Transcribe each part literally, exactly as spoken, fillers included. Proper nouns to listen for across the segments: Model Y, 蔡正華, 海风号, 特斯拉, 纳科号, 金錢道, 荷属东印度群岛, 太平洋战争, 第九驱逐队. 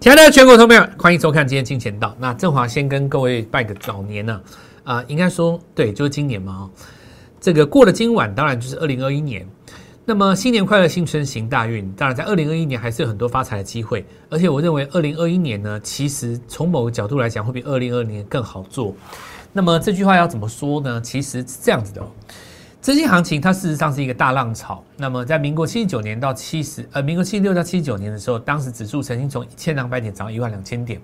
亲爱的全国投票，欢迎收看今天金钱道。那振华先跟各位拜个早年呢、啊，啊、呃，应该说对，就是今年嘛、哦，这个过了今晚，当然就是二零二一年。那么新年快乐，新春行大运。当然，在二零二一年还是有很多发财的机会，而且我认为二零二一年呢，其实从某个角度来讲，会比二零二零年更好做。那么这句话要怎么说呢？其实是这样子的、哦。资金行情它事实上是一个大浪潮。那么在民国七十九年到70呃，民国七十六到七十九年的时候，当时指数曾经从一千两百点涨到一万两千点，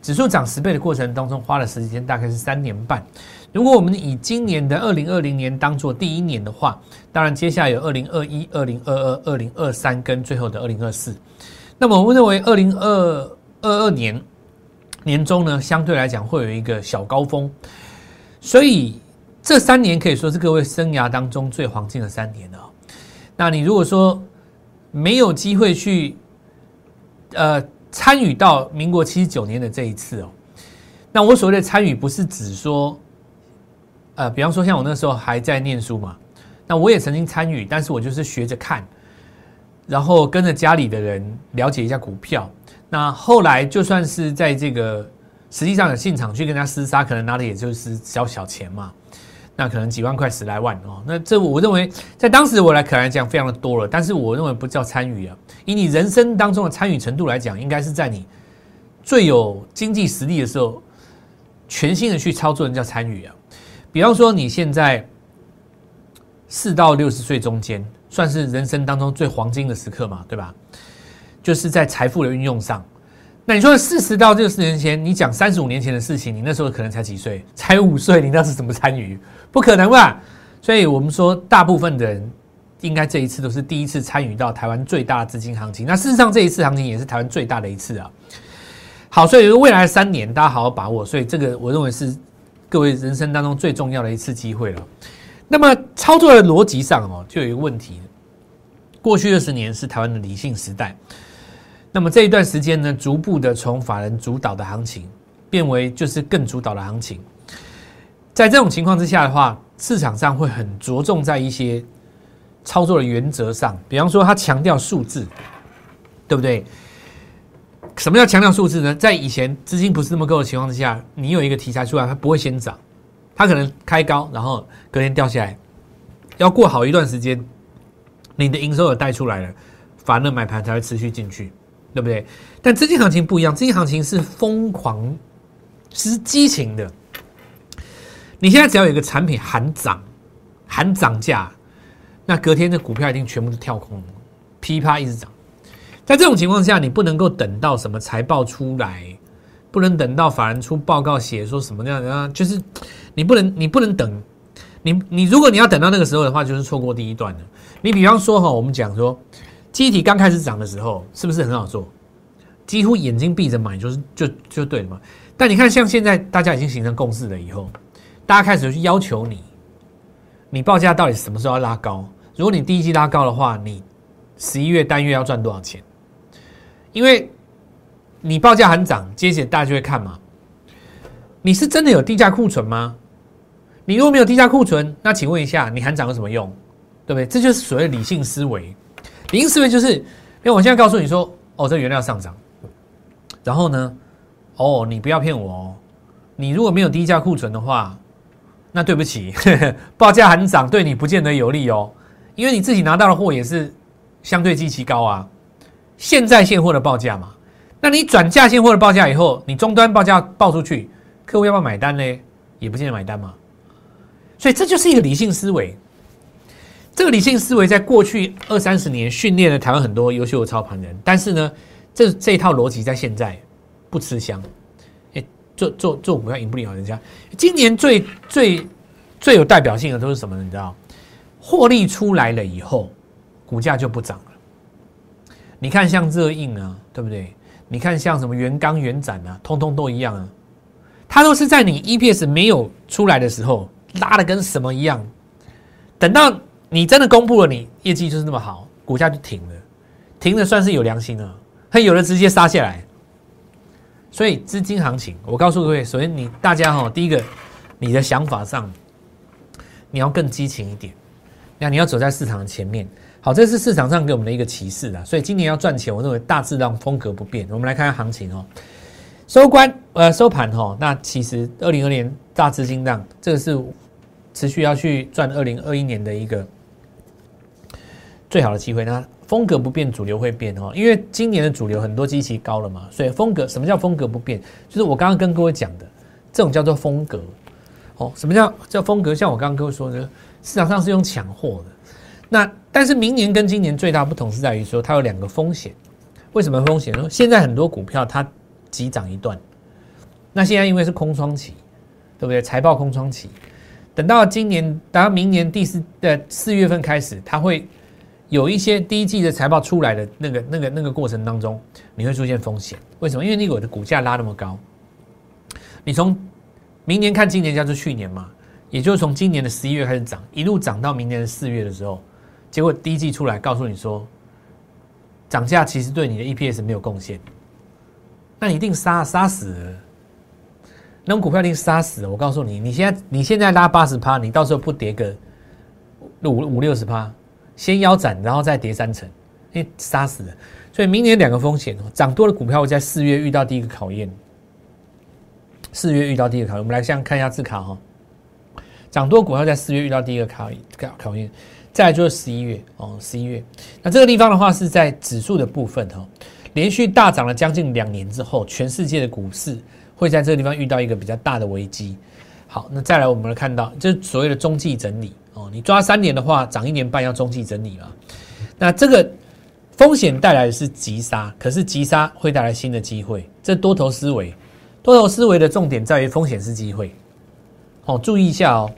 指数涨十倍的过程当中花了时间大概是三年半。如果我们以今年的二零二零年当作第一年的话，当然接下来有二零二一、二零二二、二零二三跟最后的二零二四。那么我们认为二零二二年年中呢，相对来讲会有一个小高峰，所以这三年可以说是各位生涯当中最黄金的三年了、哦。那你如果说没有机会去呃参与到民国七十九年的这一次哦，那我所谓的参与不是指说，呃，比方说像我那时候还在念书嘛，那我也曾经参与，但是我就是学着看，然后跟着家里的人了解一下股票。那后来就算是在这个实际上有现场去跟人家厮杀，可能拿的也就是小小钱嘛。那可能几万块十来万哦，那这我认为在当时我来可能来讲非常的多了，但是我认为不叫参与啊，以你人生当中的参与程度来讲，应该是在你最有经济实力的时候，全心的去操作人叫参与啊。比方说你现在四到六十岁中间，算是人生当中最黄金的时刻嘛，对吧？就是在财富的运用上。那你说四十到六十年前，你讲三十五年前的事情，你那时候可能才几岁，才五岁，你那是怎么参与？不可能吧？所以我们说，大部分的人应该这一次都是第一次参与到台湾最大的资金行情。那事实上，这一次行情也是台湾最大的一次啊。好，所以未来三年大家好好把握。所以这个我认为是各位人生当中最重要的一次机会了。那么操作的逻辑上哦，就有一个问题：过去二十年是台湾的理性时代。那么这一段时间呢，逐步的从法人主导的行情变为就是更主导的行情。在这种情况之下的话，市场上会很着重在一些操作的原则上，比方说它强调数字，对不对？什么叫强调数字呢？在以前资金不是那么够的情况之下，你有一个题材出来，它不会先涨，它可能开高，然后隔天掉下来，要过好一段时间，你的营收有带出来了，反而买盘才会持续进去。对不对？但资金行情不一样，资金行情是疯狂，是激情的。你现在只要有一个产品喊涨，喊涨价，那隔天的股票一定全部都跳空，噼啪一直涨。在这种情况下，你不能够等到什么财报出来，不能等到法人出报告写说什么样的，就是你不能，你不能等。你你如果你要等到那个时候的话，就是错过第一段了。你比方说哈，我们讲说。基体刚开始涨的时候，是不是很好做？几乎眼睛闭着买就是就就对了嘛。但你看，像现在大家已经形成共识了以后，大家开始去要求你，你报价到底什么时候要拉高？如果你第一季拉高的话，你十一月单月要赚多少钱？因为你报价很涨，接着大家就会看嘛。你是真的有低价库存吗？你如果没有低价库存，那请问一下，你喊涨有什么用？对不对？这就是所谓理性思维。理性思维就是，因为我现在告诉你说，哦，这原料上涨，然后呢，哦，你不要骗我哦，你如果没有低价库存的话，那对不起，呵呵报价喊涨对你不见得有利哦，因为你自己拿到的货也是相对极其高啊，现在现货的报价嘛，那你转嫁现货的报价以后，你终端报价报出去，客户要不要买单呢？也不见得买单嘛，所以这就是一个理性思维。这个理性思维在过去二三十年训练了台湾很多优秀的操盘人，但是呢，这这一套逻辑在现在不吃香，哎，做做做股票赢不了人家。今年最最最有代表性的都是什么呢？你知道，获利出来了以后，股价就不涨了。你看像热映啊，对不对？你看像什么元刚、元展啊，通通都一样啊，它都是在你 E P S 没有出来的时候拉的跟什么一样，等到。你真的公布了，你业绩就是那么好，股价就停了，停了算是有良心了。还有的直接杀下来，所以资金行情，我告诉各位，首先你大家哈、哦，第一个，你的想法上，你要更激情一点，那你要走在市场前面。好，这是市场上给我们的一个提示啦。所以今年要赚钱，我认为大致上风格不变。我们来看看行情哦、喔，收官呃收盘哈、喔，那其实二零二零年大资金量，这个是持续要去赚二零二一年的一个最好的机会。那风格不变，主流会变哦、喔，因为今年的主流很多基期高了嘛，所以风格什么叫风格不变？就是我刚刚跟各位讲的，这种叫做风格。哦，什么叫叫风格？像我刚刚跟我说的，市场上是用抢货的。那但是明年跟今年最大不同是在于说，它有两个风险。为什么风险呢？现在很多股票它急涨一段，那现在因为是空窗期，对不对？财报空窗期，等到今年，等到明年第四呃四月份开始，它会有一些第一季的财报出来的那个那个那个过程当中，你会出现风险。为什么？因为你我的股价拉那么高，你从明年看今年，叫做去年嘛，也就是从今年的十一月开始涨，一路涨到明年的四月的时候，结果第一季出来告诉你说，涨价其实对你的 E P S 没有贡献，那你一定杀杀死了，那种股票一定杀死了。我告诉你，你现在你现在拉 百分之八十， 你到时候不跌个五五六十%，先腰斩，然后再跌三成，你杀死了。所以明年两个风险，涨多的股票会在四月遇到第一个考验。四月遇到第一个考验，我们来先看一下字卡哈。涨多股票在四月遇到第一个考考验，再来就是十一月哦，十一月。那这个地方的话是在指数的部分哈，连续大涨了将近两年之后，全世界的股市会在这个地方遇到一个比较大的危机。好，那再来我们看到就是所谓的中继整理哦，你抓三年的话，涨一年半要中继整理嘛。那这个风险带来的是急杀，可是急杀会带来新的机会，这多头思维。多头思维的重点在于风险是机会，哦，注意一下哦。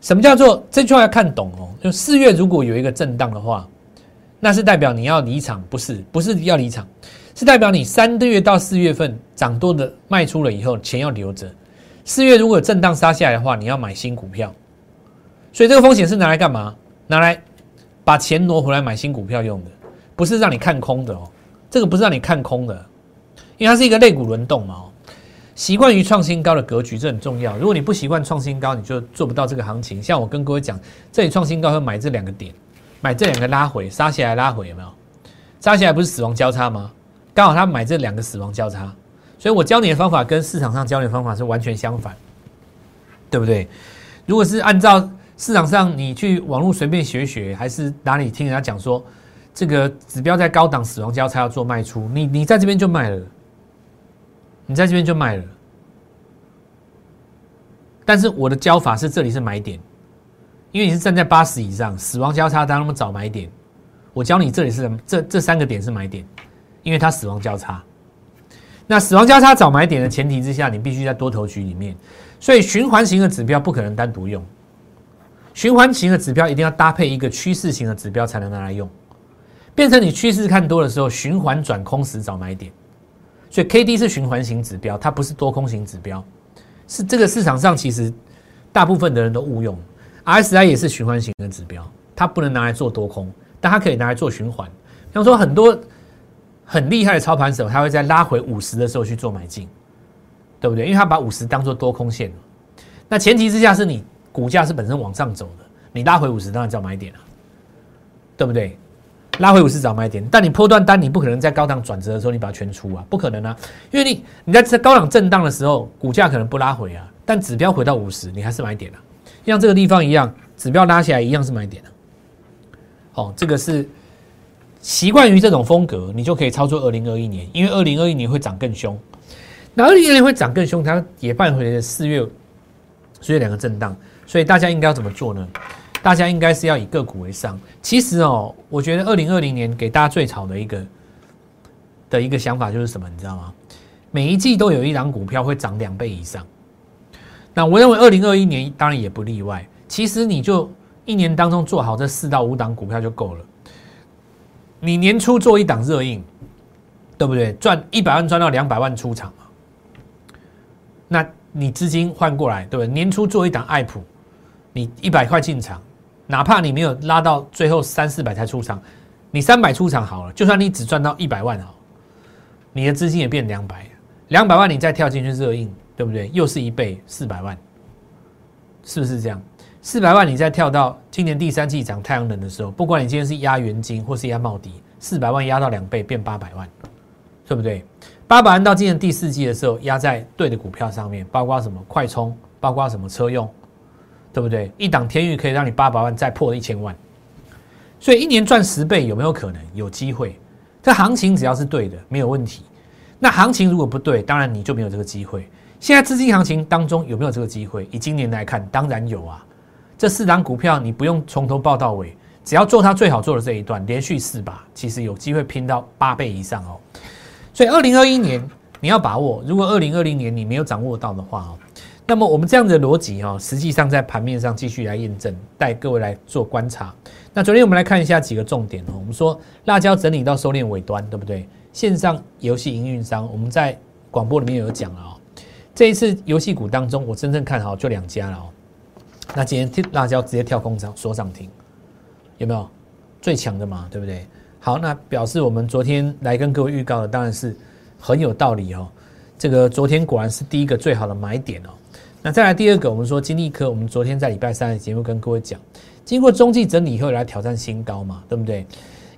什么叫做这句话要看懂哦？就四月如果有一个震荡的话，那是代表你要离场，不是不是要离场，是代表你三月到四月份涨多的卖出了以后，钱要留着。四月如果有震荡杀下来的话，你要买新股票。所以这个风险是拿来干嘛？拿来把钱挪回来买新股票用的，不是让你看空的哦。这个不是让你看空的，因为它是一个类股轮动嘛哦。习惯于创新高的格局，这很重要。如果你不习惯创新高，你就做不到这个行情。像我跟各位讲，这里创新高要买这两个点，买这两个拉回，杀起来拉回有没有？杀起来不是死亡交叉吗？刚好他买这两个死亡交叉，所以我教你的方法跟市场上教你的方法是完全相反，对不对？如果是按照市场上你去网络随便学学，还是哪里听人家讲说这个指标在高档死亡交叉要做卖出，你你在这边就卖了。你在这边就卖了，但是我的教法是这里是买点，因为你是站在八十以上，死亡交叉当然那么早买点，我教你这里是这这三个点是买点，因为它死亡交叉。那死亡交叉早买点的前提之下，你必须在多头局里面，所以循环型的指标不可能单独用，循环型的指标一定要搭配一个趋势型的指标才能拿来用，变成你趋势看多的时候，循环转空时早买点。所以 K D 是循环型指标，它不是多空型指标，是这个市场上其实大部分的人都误用。R S I 也是循环型的指标，它不能拿来做多空，但它可以拿来做循环。比方说很多很厉害的操盘手，他会在拉回五十的时候去做买进，对不对？因为他把五十当做多空线了。那前提之下是你股价是本身往上走的，你拉回五十当然找买点了，对不对？拉回五十找买点，但你波段单你不可能在高档转折的时候你把它全出啊，不可能啊，因为你你在高档震荡的时候，股价可能不拉回啊，但指标回到五十，你还是买点啊，像这个地方一样，指标拉起来一样是买点啊。哦，这个是习惯于这种风格，你就可以操作二零二一年，因为二零二一年会涨更凶。那二零二一年会涨更凶，它也伴回了四月四月两个震荡，所以大家应该要怎么做呢？大家应该是要以个股为上。其实哦，我觉得二零二零年给大家最好的一个的一个想法就是什么，你知道吗？每一季都有一档股票会涨两倍以上。那我认为二零二一年当然也不例外。其实你就一年当中做好这四到五档股票就够了。你年初做一档热映，对不对？赚一百万赚到两百万出场嘛。那你资金换过来，对不对？年初做一档爱普，你一百块进场。哪怕你没有拉到最后三四百才出场，你三百出场好了，就算你只赚到一百万好，你的资金也变两百，两百万你再跳进去热映，对不对？又是一倍四百万，是不是这样？四百万你再跳到今年第三季涨太阳能的时候，不管你今天是压元晶或是压茂迪，四百万压到两倍变八百万，对不对？八百万到今年第四季的时候压在对的股票上面，包括什么快充，包括什么车用，对不对？一档天域可以让你八百万再破一千万，所以一年赚十倍有没有可能？有机会。这行情只要是对的，没有问题。那行情如果不对，当然你就没有这个机会。现在资金行情当中有没有这个机会？以今年来看，当然有啊。这四档股票你不用从头报到尾，只要做它最好做的这一段，连续四把，其实有机会拼到八倍以上哦。所以二零二一年你要把握，如果二零二零年你没有掌握到的话哦，那么我们这样的逻辑哦，实际上在盘面上继续来验证，带各位来做观察。那昨天我们来看一下几个重点哦，我们说辣椒整理到收敛尾端，对不对？线上游戏营运商，我们在广播里面有讲了哦。这一次游戏股当中，我真正看好就两家了哦。那今天辣椒直接跳空涨锁涨停，有没有最强的嘛？对不对？好，那表示我们昨天来跟各位预告的当然是很有道理哦。这个昨天果然是第一个最好的买点哦。那再来第二个，我们说金立科，我们昨天在礼拜三的节目跟各位讲，经过中继整理以后来挑战新高嘛，对不对？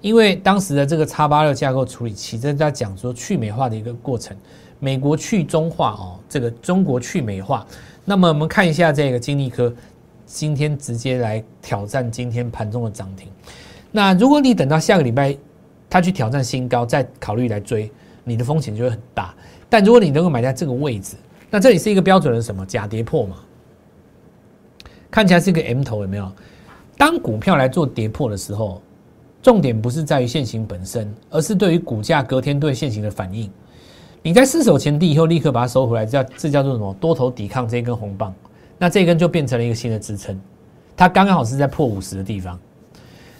因为当时的这个 X 八十六 架构处理器，这在讲说去美化的一个过程，美国去中化哦，这个中国去美化。那么我们看一下这个金立科。今天直接来挑战今天盘中的涨停，那如果你等到下个礼拜它去挑战新高再考虑来追，你的风险就会很大。但如果你能够买在这个位置，那这里是一个标准的什么假跌破嘛，看起来是一个 M 头，有没有？当股票来做跌破的时候，重点不是在于现行本身，而是对于股价隔天对现行的反应。你在失守前低以后立刻把它收回来，这叫做什么？多头抵抗这一根红棒。那这一根就变成了一个新的支撑，它刚刚好是在破五十的地方。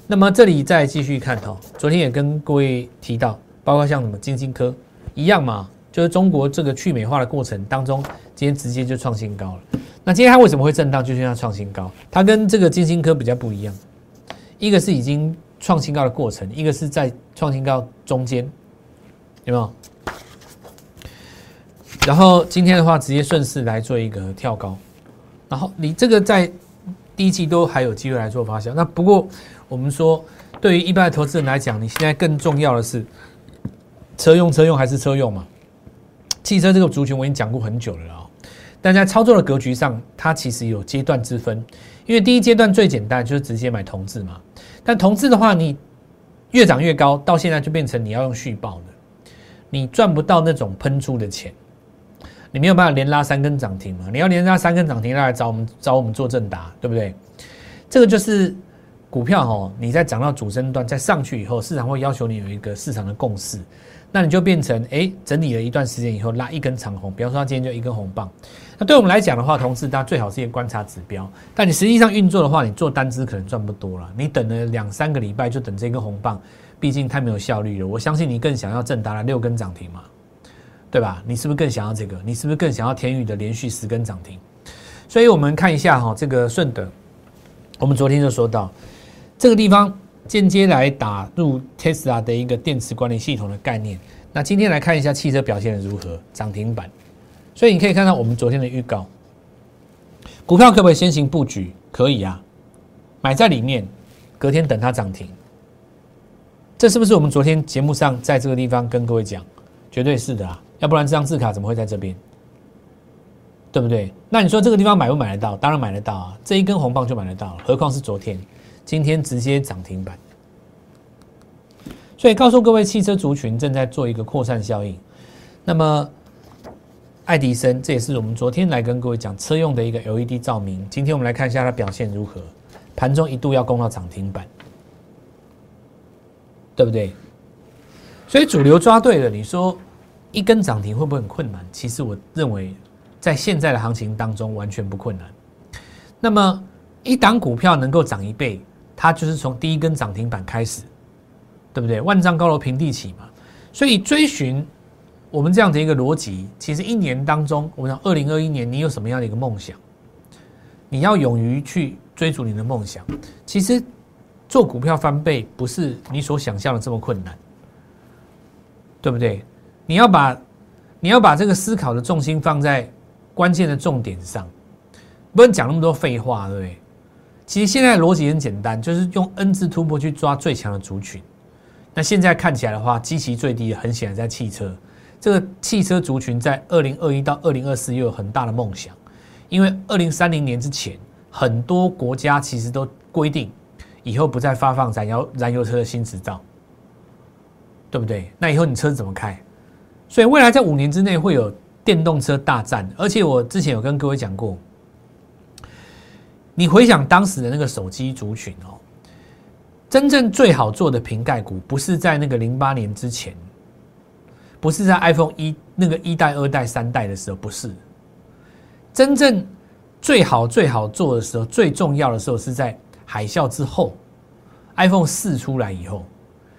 那么这里再继续看哦，昨天也跟各位提到，包括像什么金星科一样嘛，就是中国这个去美化的过程当中，今天直接就创新高了。那今天它为什么会震荡？就是因为它创新高，它跟这个金星科比较不一样，一个是已经创新高的过程，一个是在创新高中间，有没有？然后今天的话，直接顺势来做一个跳高。然后你这个在第一季都还有机会来做发酵。那不过我们说，对于一般的投资人来讲，你现在更重要的是车用，车用还是车用嘛？汽车这个族群我已经讲过很久了哦。但在操作的格局上，它其实有阶段之分，因为第一阶段最简单就是直接买同质嘛。但同质的话，你越涨越高，到现在就变成你要用续报的，你赚不到那种喷出的钱。你没有办法连拉三根涨停嘛？你要连拉三根涨停，来找我们找我们做正达，对不对？这个就是股票哦，你在涨到主升段再上去以后，市场会要求你有一个市场的共识，那你就变成哎，整理了一段时间以后拉一根长红，比方说它今天就一根红棒。那对我们来讲的话，同时它最好是一个观察指标，但你实际上运作的话，你做单支可能赚不多了，你等了两三个礼拜就等这根红棒，毕竟太没有效率了。我相信你更想要正达了六根涨停嘛。对吧？你是不是更想要这个？你是不是更想要天宇的连续十根涨停？所以我们看一下哈，这个顺德，我们昨天就说到这个地方间接来打入 Tesla 的一个电池管理系统的概念。那今天来看一下汽车表现如何，涨停板。所以你可以看到我们昨天的预告，股票可不可以先行布局？可以啊，买在里面，隔天等它涨停。这是不是我们昨天节目上在这个地方跟各位讲？绝对是的啊。要不然这张字卡怎么会在这边，对不对？那你说这个地方买不买得到？当然买得到啊，这一根红棒就买得到了，何况是昨天，今天直接涨停板。所以告诉各位，汽车族群正在做一个扩散效应。那么，爱迪生这也是我们昨天来跟各位讲车用的一个 L E D 照明，今天我们来看一下它表现如何，盘中一度要攻到涨停板，对不对？所以主流抓对了，你说。一根涨停会不会很困难？其实我认为，在现在的行情当中完全不困难。那么一档股票能够涨一倍，它就是从第一根涨停板开始，对不对？万丈高楼平地起嘛。所以追寻我们这样的一个逻辑，其实一年当中，我们讲二零二一年你有什么样的一个梦想，你要勇于去追逐你的梦想。其实做股票翻倍不是你所想象的这么困难，对不对？你要把你要把这个思考的重心放在关键的重点上，不能讲那么多废话，对不对？其实现在逻辑很简单，就是用 N 字突破去抓最强的族群。那现在看起来的话，基期最低的很显然在汽车。这个汽车族群在二零二一到二零二四又有很大的梦想，因为二零三零年之前，很多国家其实都规定以后不再发放燃油燃油车的新执照，对不对？那以后你车子怎么开？所以未来在五年之内会有电动车大战。而且我之前有跟各位讲过，你回想当时的那个手机族群哦，真正最好做的瓶盖股，不是在那个零八年之前。不是在 iPhone 一那个一代、二代、三代的时候，不是真正最好最好做的时候，最重要的时候是在海啸之后 ，iPhone 四出来以后，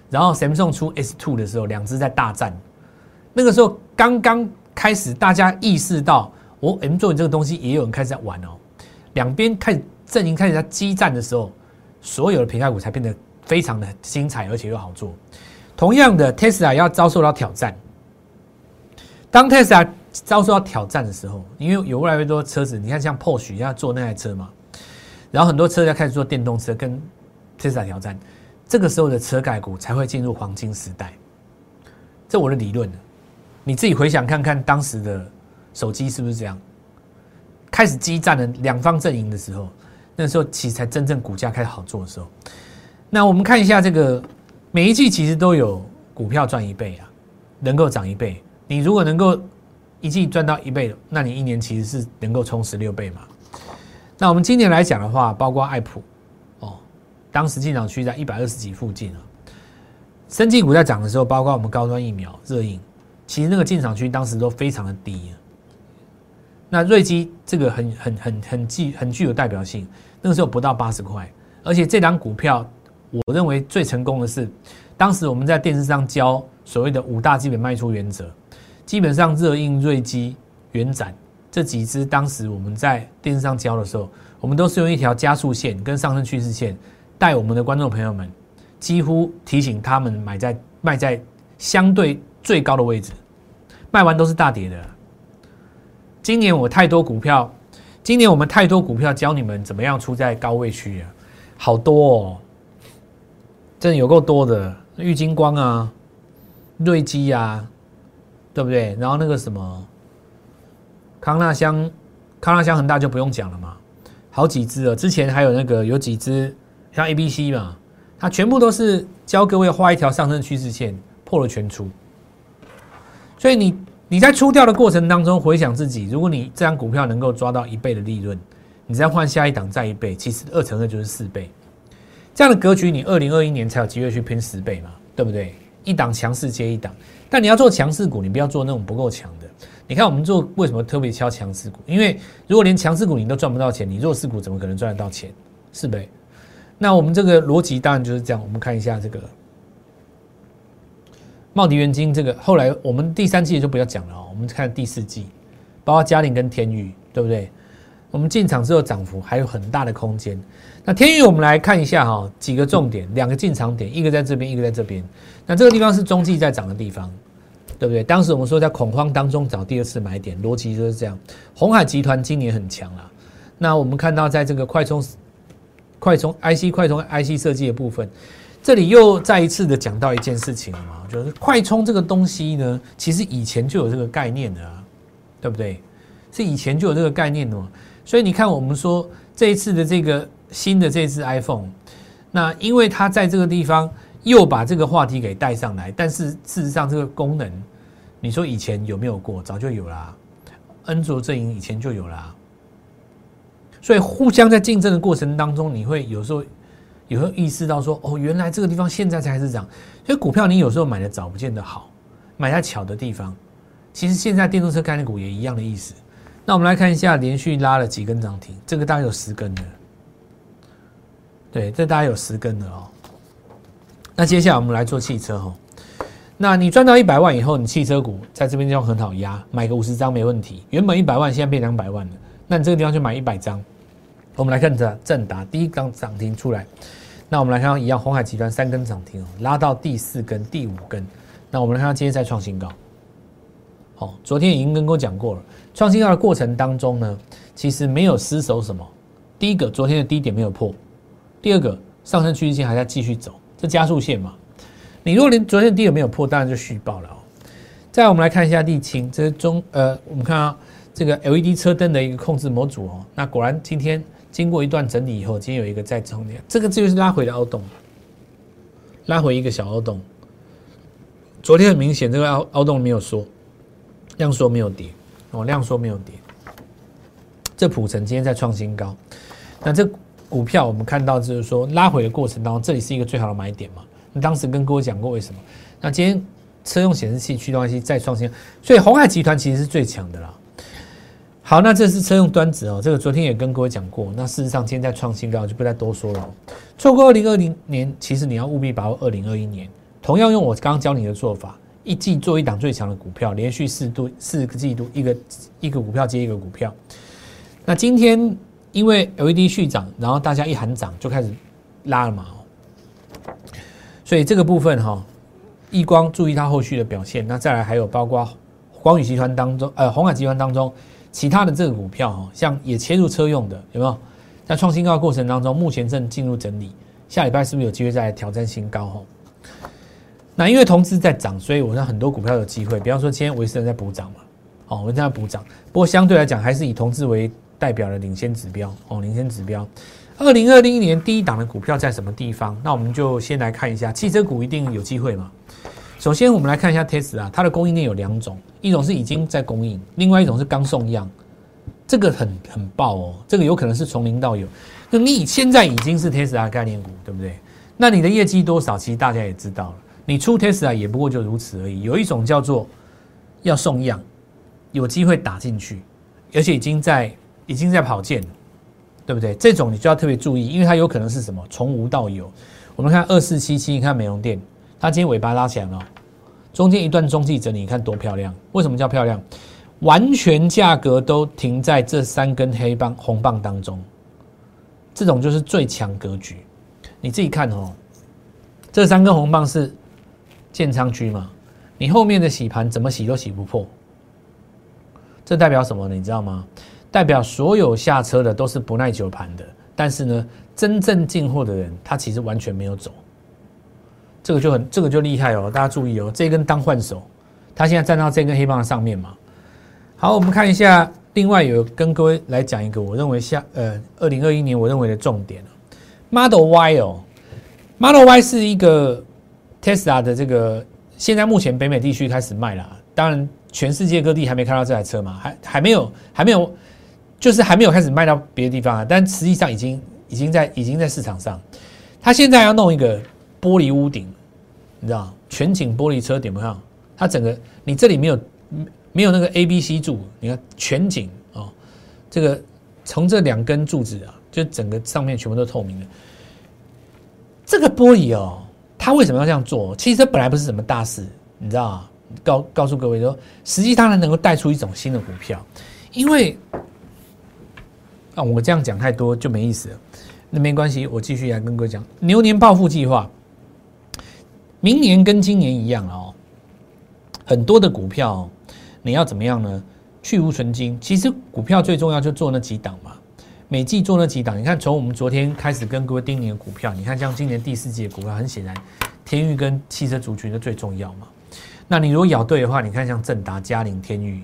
然后 Samsung 出 S 二 的时候，两只在大战。那个时候刚刚开始，大家意识到我 M 座这个东西也有人开始在玩哦，两边开始阵营开始在激战的时候，所有的瓶盖股才变得非常的精彩，而且又好做。同样的 ，Tesla 要遭受到挑战。当 Tesla 遭受到挑战的时候，因为有越来越多车子，你看像 Porsche 要做那台车嘛，然后很多车要开始做电动车，跟 Tesla 挑战，这个时候的车改股才会进入黄金时代。这我的理论，你自己回想看看当时的手机是不是这样？开始激战的两方阵营的时候，那时候其实才真正股价开始好做的时候。那我们看一下这个，每一季其实都有股票赚一倍啊，能够涨一倍。你如果能够一季赚到一倍，那你一年其实是能够冲十六倍嘛。那我们今年来讲的话，包括爱普哦，当时进场区在一百二十几附近啊。生技股在涨的时候，包括我们高端疫苗、热映，其实那个进场区当时都非常的低啊。那瑞基这个很很很很具很具有代表性，那个时候不到八十块，而且这档股票我认为最成功的是，当时我们在电视上教所谓的五大基本卖出原则。基本上热映、瑞基、元展这几支，当时我们在电视上教的时候，我们都是用一条加速线跟上升趋势线，带我们的观众朋友们几乎提醒他们买在卖在相对最高的位置，卖完都是大跌的。今年我太多股票，今年我们太多股票教你们怎么样出在高位区啊，好多哦，真的有够多的，玉金光啊，瑞基啊。对不对？然后那个什么，康纳香，康纳香恒大就不用讲了嘛，好几只了。之前还有那个有几只像 A、B、C 嘛，它全部都是教各位画一条上升趋势线，破了全出。所以你你在出掉的过程当中，回想自己，如果你这张股票能够抓到一倍的利润，你再换下一档再一倍，其实二乘二就是四倍。这样的格局，你二零二一年才有机会去拼十倍嘛，对不对？一档强势接一档，但你要做强势股，你不要做那种不够强的。你看我们做为什么特别挑强势股？因为如果连强势股你都赚不到钱，你弱势股怎么可能赚得到钱？是呗？那我们这个逻辑当然就是这样。我们看一下这个茂迪元晶，这个后来我们第三季就不要讲了哦，我们看第四季，包括嘉陵跟天宇，对不对？我们进场之后涨幅还有很大的空间。那天宇我们来看一下哈，几个重点，两个进场点，一个在这边，一个在这边。那这个地方是中继在涨的地方，对不对？当时我们说在恐慌当中找第二次买点，逻辑就是这样。鸿海集团今年很强啦。那我们看到在这个快充、快充 I C、快充 I C 设计的部分，这里又再一次的讲到一件事情了嘛，就是快充这个东西呢，其实以前就有这个概念的啊，对不对？是以前就有这个概念的嘛。所以你看，我们说这一次的这个新的这一次 iPhone， 那因为它在这个地方又把这个话题给带上来，但是事实上这个功能，你说以前有没有过？早就有啦，安卓阵营以前就有啦。所以互相在竞争的过程当中，你会有时候也会意识到说，哦，原来这个地方现在才是涨。所以股票你有时候买的早不见得好，买在巧的地方。其实现在电动车概念股也一样的意思。那我们来看一下，连续拉了几根涨停，这个大概有十根的，对，这大概有十根的哦。那接下来我们来做汽车哦。那你赚到一百万以后，你汽车股在这边地方很好压，买个五十张没问题。原本一百万，现在变两百万了。那你这个地方就买一百张。我们来看着正达第一根涨停出来，那我们来看到一样，鸿海集团三根涨停哦，拉到第四根、第五根。那我们来看到今天再创新高。哦，昨天已经跟我讲过了，创新高的过程当中呢，其实没有失守什么，第一个，昨天的低点没有破；第二个，上升趋势线还在继续走，这加速线嘛。你如果连昨天的低点没有破，当然就续报了哦。再我们来看一下沥青，这是中呃，我们看啊，这个 L E D 车灯的一个控制模组哦。那果然今天经过一段整理以后，今天有一个再冲点，这个就是拉回的凹洞，拉回一个小凹洞。昨天很明显，这个凹凹洞没有缩，量缩没有跌哦，量缩没有跌。这普成今天在创新高，那这股票我们看到就是说拉回的过程当中，这里是一个最好的买点嘛。那当时跟各位讲过为什么？那今天车用显示器驱动 I C 再创新，所以鸿海集团其实是最强的啦。好，那这是车用端子哦，这个昨天也跟各位讲过。那事实上今天在创新高，就不再多说了。错过二零二零年，其实你要务必把握二零二一年。同样用我刚刚教你的做法，一季做一档最强的股票，连续四度四个季度，一个一个股票接一个股票。那今天因为 L E D 续涨，然后大家一喊涨就开始拉了嘛，所以这个部分哈、喔，一光注意它后续的表现。那再来还有包括光宇集团当中，呃，鸿海集团当中其他的这个股票哈、喔，像也切入车用的有没有？在创新高的过程当中，目前正进入整理，下礼拜是不是有机会再来挑战新高哈、喔？那因为同时在涨，所以我让很多股票有机会，比方说今天维斯人在补涨嘛，哦，我们在补涨，不过相对来讲还是以同志为代表的领先指标哦，领先指标。二零二零年第一档的股票在什么地方？那我们就先来看一下，汽车股一定有机会嘛。首先，我们来看一下 Tesla， 它的供应链有两种，一种是已经在供应，另外一种是刚送样。这个很很爆哦，这个有可能是从零到有。那你现在已经是 Tesla 概念股，对不对？那你的业绩多少，其实大家也知道了。你出 Tesla 也不过就如此而已。有一种叫做要送样，有机会打进去，而且已经在。已经在跑件了，对不对？这种你就要特别注意，因为它有可能是什么从无到有。我们看二四七七，你看美容店，它今天尾巴拉起来了，中间一段中继整理，你看多漂亮！为什么叫漂亮？完全价格都停在这三根黑棒红棒当中，这种就是最强格局。你自己看哦，这三根红棒是建仓区嘛？你后面的洗盘怎么洗都洗不破，这代表什么？你知道吗？代表所有下车的都是不耐久盘的，但是呢，真正进货的人他其实完全没有走，这个就很这个就厉害哦，大家注意哦，这根当换手，他现在站到这根黑棒的上面嘛。好，我们看一下，另外有跟各位来讲一个我认为下呃二零二一年我认为的重点 Model Y 哦 ，Model Y 是一个 Tesla 的这个现在目前北美地区开始卖啦，当然全世界各地还没看到这台车嘛，还还没有还没有。就是还没有开始卖到别的地方啊，但实际上已经已经在已经在市场上。他现在要弄一个玻璃屋顶，你知道全景玻璃车顶不上，它整个你这里没有没有那个 A B C 柱，你看全景哦，这个从这两根柱子啊，就整个上面全部都透明的。这个玻璃哦，它为什么要这样做？其实这本来不是什么大事，你知道啊？告告诉各位说，实际它能够带出一种新的股票，因为。啊、我这样讲太多就没意思了，那没关系，我继续来跟各位讲牛年暴富计划。明年跟今年一样哦，很多的股票、哦、你要怎么样呢？去无存金。其实股票最重要就做那几档嘛，每季做那几档。你看从我们昨天开始跟各位叮咛的股票，你看像今年第四季的股票，很显然天域跟汽车族群的最重要嘛。那你如果咬对的话，你看像正达、嘉陵、天域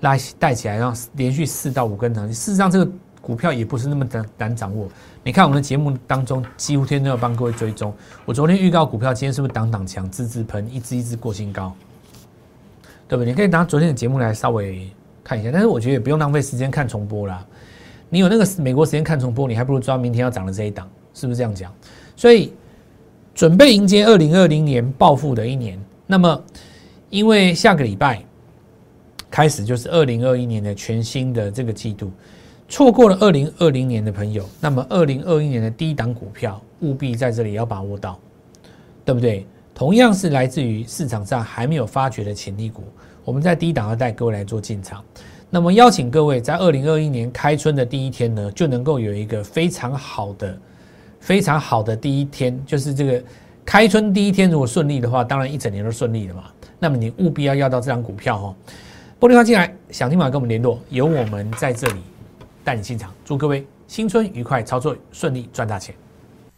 拉带起来，然后连续四到五根涨停。事实上这个。股票也不是那么难掌握，你看我们的节目当中几乎天天都要帮各位追踪。我昨天预告股票，今天是不是挡挡强、支支喷，一支一支过新高，对不对？你可以拿昨天的节目来稍微看一下，但是我觉得也不用浪费时间看重播啦。你有那个美国时间看重播，你还不如抓明天要涨的这一档，是不是这样讲？所以准备迎接二零二零年暴富的一年。那么，因为下个礼拜开始就是二零二一年的全新的这个季度。错过了二零二零年的朋友，那么二零二一年的第一档股票务必在这里要把握到，对不对？同样是来自于市场上还没有发掘的潜力股，我们在第一档要带各位来做进场。那么邀请各位在二零二一年开春的第一天呢，就能够有一个非常好的、非常好的第一天，就是这个开春第一天如果顺利的话，当然一整年都顺利了嘛。那么你务必要要到这档股票哦。拨电话进来，想听法跟我们联络，有我们在这里。带你进场，祝各位新春愉快操作，顺利赚大钱。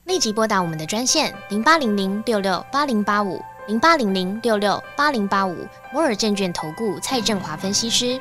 立即拨打我们的专线零八零零六六八零八五零八零零六六八零八五摩尔证券投顾蔡正华分析师。